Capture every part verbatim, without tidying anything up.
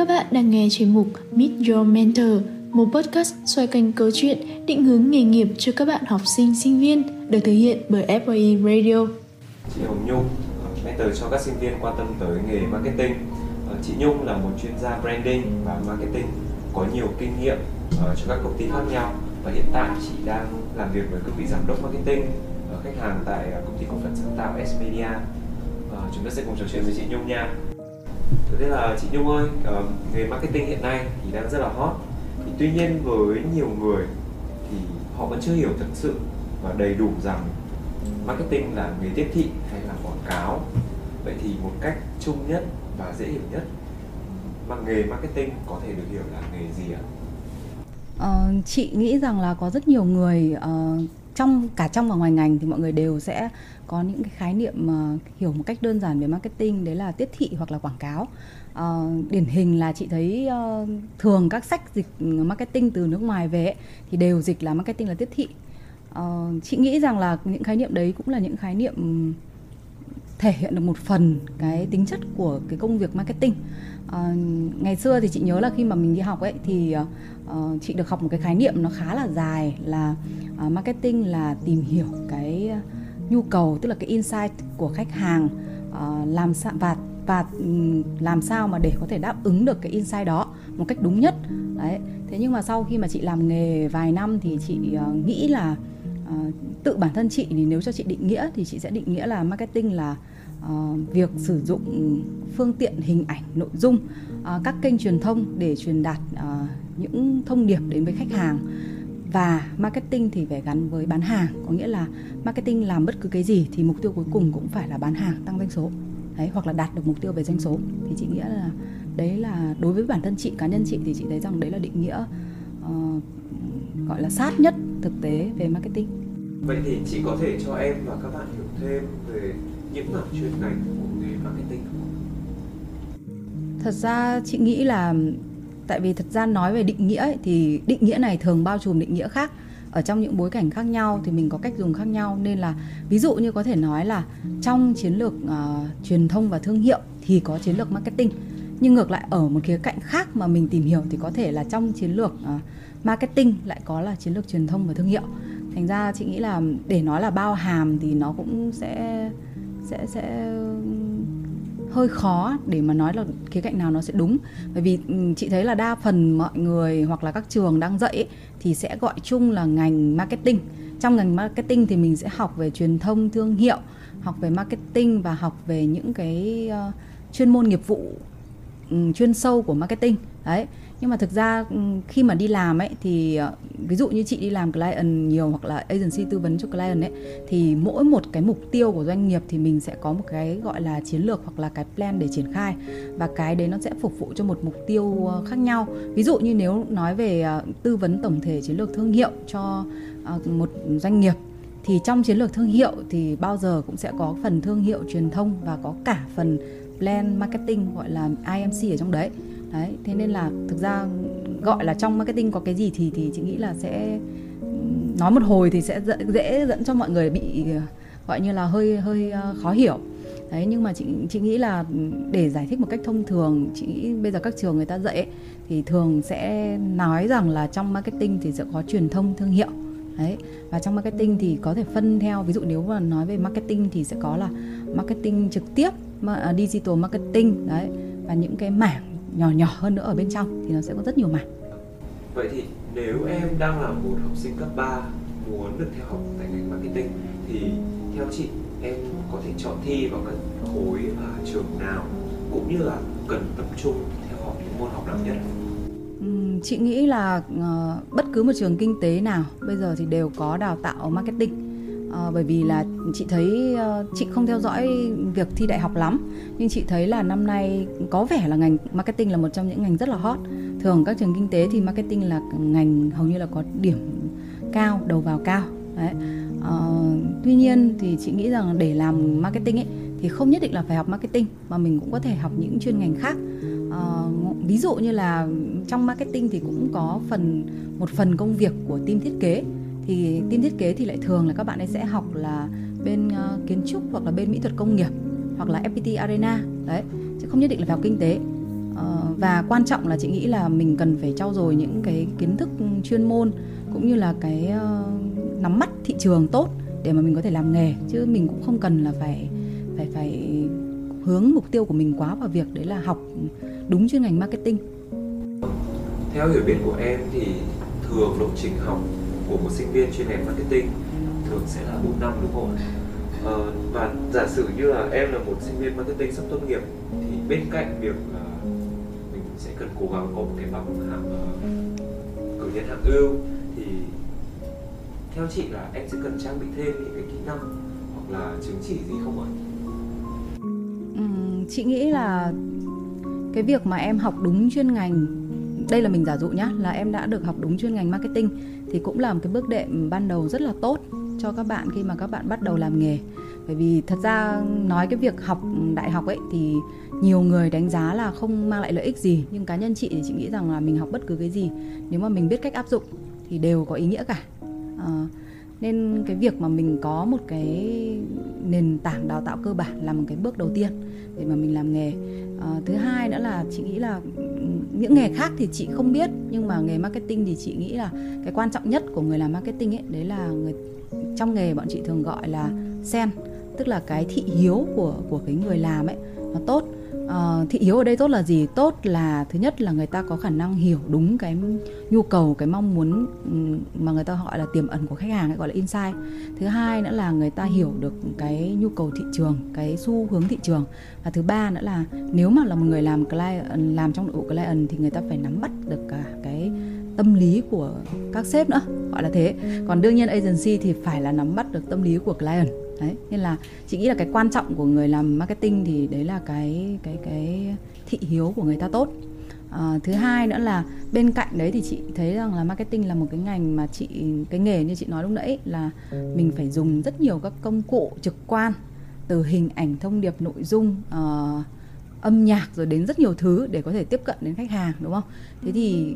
Các bạn đang nghe chuyên mục Meet Your Mentor, một podcast xoay quanh câu chuyện định hướng nghề nghiệp cho các bạn học sinh, sinh viên, được thực hiện bởi ép bêody Radio. Chị Hồng Nhung, mentor cho các sinh viên quan tâm tới nghề marketing. Chị Nhung là một chuyên gia branding và marketing, có nhiều kinh nghiệm cho các công ty khác nhau. Và hiện tại chị đang làm việc với cương vị giám đốc marketing khách hàng tại công ty cổ phần sáng tạo S-Media. Chúng ta sẽ cùng trò chuyện với chị Nhung nha. Thế là chị Nhung ơi, nghề marketing hiện nay thì đang rất là hot. Thì tuy nhiên với nhiều người thì họ vẫn chưa hiểu thật sự và đầy đủ rằng marketing là nghề tiếp thị hay là quảng cáo. Vậy thì một cách chung nhất và dễ hiểu nhất mà nghề marketing có thể được hiểu là nghề gì ạ? Ờ, chị nghĩ rằng là có rất nhiều người uh, trong cả trong và ngoài ngành thì mọi người đều sẽ có những cái khái niệm uh, hiểu một cách đơn giản về marketing, đấy là tiếp thị hoặc là quảng cáo. Uh, điển hình là chị thấy uh, thường các sách dịch marketing từ nước ngoài về ấy, thì đều dịch là marketing là tiếp thị. Uh, chị nghĩ rằng là những khái niệm đấy cũng là những khái niệm thể hiện được một phần cái tính chất của cái công việc marketing. À, ngày xưa thì chị nhớ là khi mà mình đi học ấy thì uh, chị được học một cái khái niệm nó khá là dài là uh, marketing là tìm hiểu cái nhu cầu, tức là cái insight của khách hàng, uh, làm sao và và làm sao mà để có thể đáp ứng được cái insight đó một cách đúng nhất. Đấy. Thế nhưng mà sau khi mà chị làm nghề vài năm thì chị uh, nghĩ là Uh, tự bản thân chị thì nếu cho chị định nghĩa thì chị sẽ định nghĩa là marketing là uh, việc sử dụng phương tiện hình ảnh, nội dung, uh, các kênh truyền thông để truyền đạt uh, những thông điệp đến với khách hàng. Và marketing thì phải gắn với bán hàng, có nghĩa là marketing làm bất cứ cái gì thì mục tiêu cuối cùng cũng phải là bán hàng, tăng doanh số. Đấy, hoặc là đạt được mục tiêu về doanh số. Thì chị nghĩ là đấy là đối với bản thân chị, cá nhân chị thì chị thấy rằng đấy là định nghĩa uh, gọi là sát nhất thực tế về marketing. Vậy thì chị có thể cho em và các bạn hiểu thêm về những mảng chuyên ngành của nghề marketing không? Thật ra chị nghĩ là tại vì thật ra nói về định nghĩa ấy, thì định nghĩa này thường bao trùm định nghĩa khác. Ở trong những bối cảnh khác nhau thì mình có cách dùng khác nhau, nên là ví dụ như có thể nói là trong chiến lược uh, truyền thông và thương hiệu thì có chiến lược marketing. Nhưng ngược lại ở một khía cạnh khác mà mình tìm hiểu thì có thể là trong chiến lược uh, marketing lại có là chiến lược truyền thông và thương hiệu. Thành ra chị nghĩ là để nói là bao hàm thì nó cũng sẽ sẽ sẽ hơi khó để mà nói là khía cạnh nào nó sẽ đúng. Bởi vì chị thấy là đa phần mọi người hoặc là các trường đang dạy ấy, thì sẽ gọi chung là ngành marketing. Trong ngành marketing thì mình sẽ học về truyền thông, thương hiệu, học về marketing và học về những cái uh, chuyên môn nghiệp vụ um, chuyên sâu của marketing. Đấy. Nhưng mà thực ra khi mà đi làm ấy thì ví dụ như chị đi làm client nhiều hoặc là agency tư vấn cho client ấy, thì mỗi một cái mục tiêu của doanh nghiệp thì mình sẽ có một cái gọi là chiến lược hoặc là cái plan để triển khai, và cái đấy nó sẽ phục vụ cho một mục tiêu khác nhau. Ví dụ như nếu nói về tư vấn tổng thể chiến lược thương hiệu cho một doanh nghiệp thì trong chiến lược thương hiệu thì bao giờ cũng sẽ có phần thương hiệu truyền thông và có cả phần plan marketing gọi là i em xê ở trong đấy. Đấy, thế nên là thực ra gọi là trong marketing có cái gì thì thì chị nghĩ là sẽ nói một hồi thì sẽ dễ dẫn cho mọi người bị gọi như là hơi hơi khó hiểu. Đấy, nhưng mà chị chị nghĩ là để giải thích một cách thông thường, chị nghĩ bây giờ các trường người ta dạy ấy, thì thường sẽ nói rằng là trong marketing thì sẽ có truyền thông, thương hiệu. Đấy, và trong marketing thì có thể phân theo, ví dụ nếu mà nói về marketing thì sẽ có là marketing trực tiếp, digital marketing đấy, và những cái mảng nhỏ nhỏ hơn nữa ở bên trong thì nó sẽ có rất nhiều mảng. Vậy thì nếu em đang là một học sinh cấp ba muốn được theo học tại ngành marketing thì theo chị em có thể chọn thi vào các khối và trường nào, cũng như là cần tập trung theo học những môn học nào nhất? Ừ, chị nghĩ là uh, bất cứ một trường kinh tế nào bây giờ thì đều có đào tạo marketing. À, bởi vì là chị thấy, chị không theo dõi việc thi đại học lắm, nhưng chị thấy là năm nay có vẻ là ngành marketing là một trong những ngành rất là hot. Thường các trường kinh tế thì marketing là ngành hầu như là có điểm cao, đầu vào cao. Đấy. À, tuy nhiên thì chị nghĩ rằng để làm marketing ấy, thì không nhất định là phải học marketing, mà mình cũng có thể học những chuyên ngành khác. À, ví dụ như là trong marketing thì cũng có phần một phần công việc của team thiết kế. Thì team thiết kế thì lại thường là các bạn ấy sẽ học là bên uh, kiến trúc hoặc là bên mỹ thuật công nghiệp hoặc là ép pê tê Arena đấy, chứ không nhất định là vào kinh tế. Uh, Và quan trọng là chị nghĩ là mình cần phải trau dồi những cái kiến thức chuyên môn cũng như là cái nắm bắt thị trường tốt để mà mình có thể làm nghề, chứ mình cũng không cần là phải phải phải hướng mục tiêu của mình quá vào việc đấy là học đúng chuyên ngành marketing. Theo hiểu biết của em thì thường lộ trình học của một sinh viên chuyên ngành marketing thường sẽ là bốn năm, đúng không? Ờ, và giả sử như là em là một sinh viên marketing sắp tốt nghiệp thì bên cạnh việc uh, mình sẽ cần cố gắng có một cái bằng hạng uh, cử nhân hạng ưu thì theo chị là em sẽ cần trang bị thêm những cái kỹ năng hoặc là chứng chỉ gì không ạ? Ừ, chị nghĩ là cái việc mà em học đúng chuyên ngành, đây là mình giả dụ nhé, là em đã được học đúng chuyên ngành marketing thì cũng là một cái bước đệm ban đầu rất là tốt cho các bạn khi mà các bạn bắt đầu làm nghề. Bởi vì thật ra nói cái việc học đại học ấy thì nhiều người đánh giá là không mang lại lợi ích gì, nhưng cá nhân chị thì chị nghĩ rằng là mình học bất cứ cái gì nếu mà mình biết cách áp dụng thì đều có ý nghĩa cả. À, nên cái việc mà mình có một cái nền tảng đào tạo cơ bản là một cái bước đầu tiên để mà mình làm nghề. À, thứ hai nữa là chị nghĩ là những nghề khác thì chị không biết, nhưng mà nghề marketing thì chị nghĩ là cái quan trọng nhất của người làm marketing ấy, đấy là người trong nghề bọn chị thường gọi là sen, tức là cái thị hiếu của của cái người làm ấy nó tốt. À, thị hiếu ở đây tốt là gì? Tốt là thứ nhất là người ta có khả năng hiểu đúng cái nhu cầu, cái mong muốn mà người ta gọi là tiềm ẩn của khách hàng ấy, gọi là insight. Thứ hai nữa là người ta hiểu được cái nhu cầu thị trường, cái xu hướng thị trường. Và thứ ba nữa là nếu mà là một người làm client, làm trong đội ngũ client thì người ta phải nắm bắt được cả cái tâm lý của các sếp nữa, gọi là thế. Còn đương nhiên agency thì phải là nắm bắt được tâm lý của client. Đấy, nên là chị nghĩ là cái quan trọng của người làm marketing thì đấy là cái cái cái thị hiếu của người ta tốt. À, thứ hai nữa là bên cạnh đấy thì chị thấy rằng là marketing là một cái ngành mà chị cái nghề như chị nói lúc nãy là mình phải dùng rất nhiều các công cụ trực quan, từ hình ảnh, thông điệp, nội dung, uh, âm nhạc rồi đến rất nhiều thứ để có thể tiếp cận đến khách hàng, đúng không? Thế thì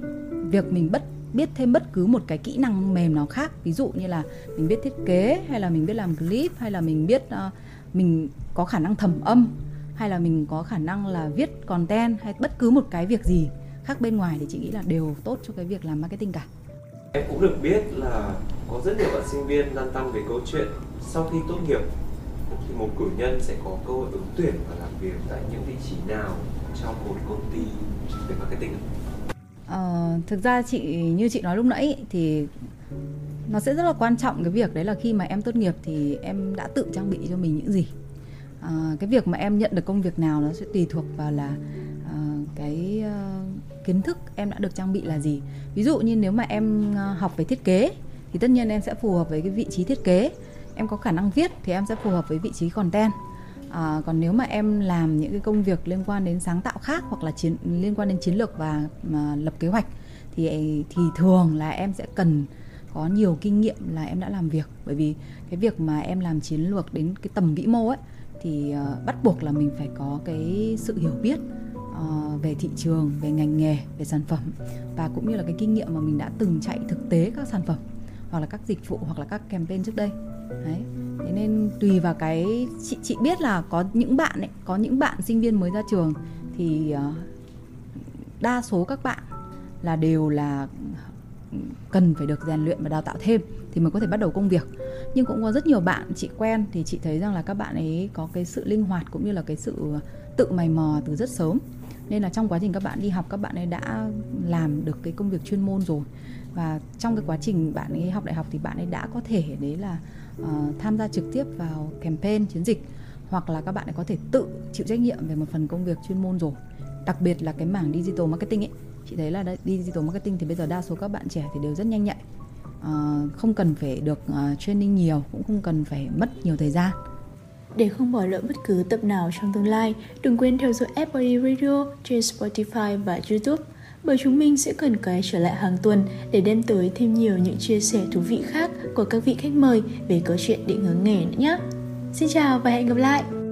việc mình bất biết thêm bất cứ một cái kỹ năng mềm nào khác, ví dụ như là mình biết thiết kế, hay là mình biết làm clip, hay là mình biết uh, mình có khả năng thẩm âm, hay là mình có khả năng là viết content, hay bất cứ một cái việc gì khác bên ngoài thì chị nghĩ là đều tốt cho cái việc làm marketing cả. Em cũng được biết là có rất nhiều bạn sinh viên lăn tăn về câu chuyện sau khi tốt nghiệp thì một cử nhân sẽ có cơ hội ứng tuyển và làm việc tại những vị trí nào trong một công ty về marketing. Ờ, thực ra chị như chị nói lúc nãy thì nó sẽ rất là quan trọng cái việc đấy là khi mà em tốt nghiệp thì em đã tự trang bị cho mình những gì. À, cái việc mà em nhận được công việc nào nó sẽ tùy thuộc vào là uh, cái uh, kiến thức em đã được trang bị là gì. Ví dụ như nếu mà em học về thiết kế thì tất nhiên em sẽ phù hợp với cái vị trí thiết kế. Em có khả năng viết thì em sẽ phù hợp với vị trí content. À, còn nếu mà em làm những cái công việc liên quan đến sáng tạo khác hoặc là chiến, liên quan đến chiến lược và mà lập kế hoạch thì thì thường là em sẽ cần có nhiều kinh nghiệm là em đã làm việc, bởi vì cái việc mà em làm chiến lược đến cái tầm vĩ mô ấy thì uh, bắt buộc là mình phải có cái sự hiểu biết uh, về thị trường, về ngành nghề, về sản phẩm, và cũng như là cái kinh nghiệm mà mình đã từng chạy thực tế các sản phẩm hoặc là các dịch vụ hoặc là các campaign trước đây. Đấy. Thế nên tùy vào cái chị chị biết là có những bạn ấy, có những bạn sinh viên mới ra trường thì uh, đa số các bạn là đều là cần phải được rèn luyện và đào tạo thêm thì mới có thể bắt đầu công việc. Nhưng cũng có rất nhiều bạn chị quen thì chị thấy rằng là các bạn ấy có cái sự linh hoạt cũng như là cái sự tự mày mò từ rất sớm. Nên là trong quá trình các bạn đi học, các bạn ấy đã làm được cái công việc chuyên môn rồi. Và trong cái quá trình bạn ấy học đại học thì bạn ấy đã có thể đấy là uh, tham gia trực tiếp vào campaign, chiến dịch, hoặc là các bạn ấy có thể tự chịu trách nhiệm về một phần công việc chuyên môn rồi. Đặc biệt là cái mảng digital marketing ấy, chị thấy là digital marketing thì bây giờ đa số các bạn trẻ thì đều rất nhanh nhạy, uh, không cần phải được uh, training nhiều, cũng không cần phải mất nhiều thời gian. Để không bỏ lỡ bất cứ tập nào trong tương lai, đừng quên theo dõi FBody Radio trên Spotify và YouTube, bởi chúng mình sẽ cần quay trở lại hàng tuần để đem tới thêm nhiều những chia sẻ thú vị khác của các vị khách mời về câu chuyện định hướng nghề nữa nhé. Xin chào và hẹn gặp lại!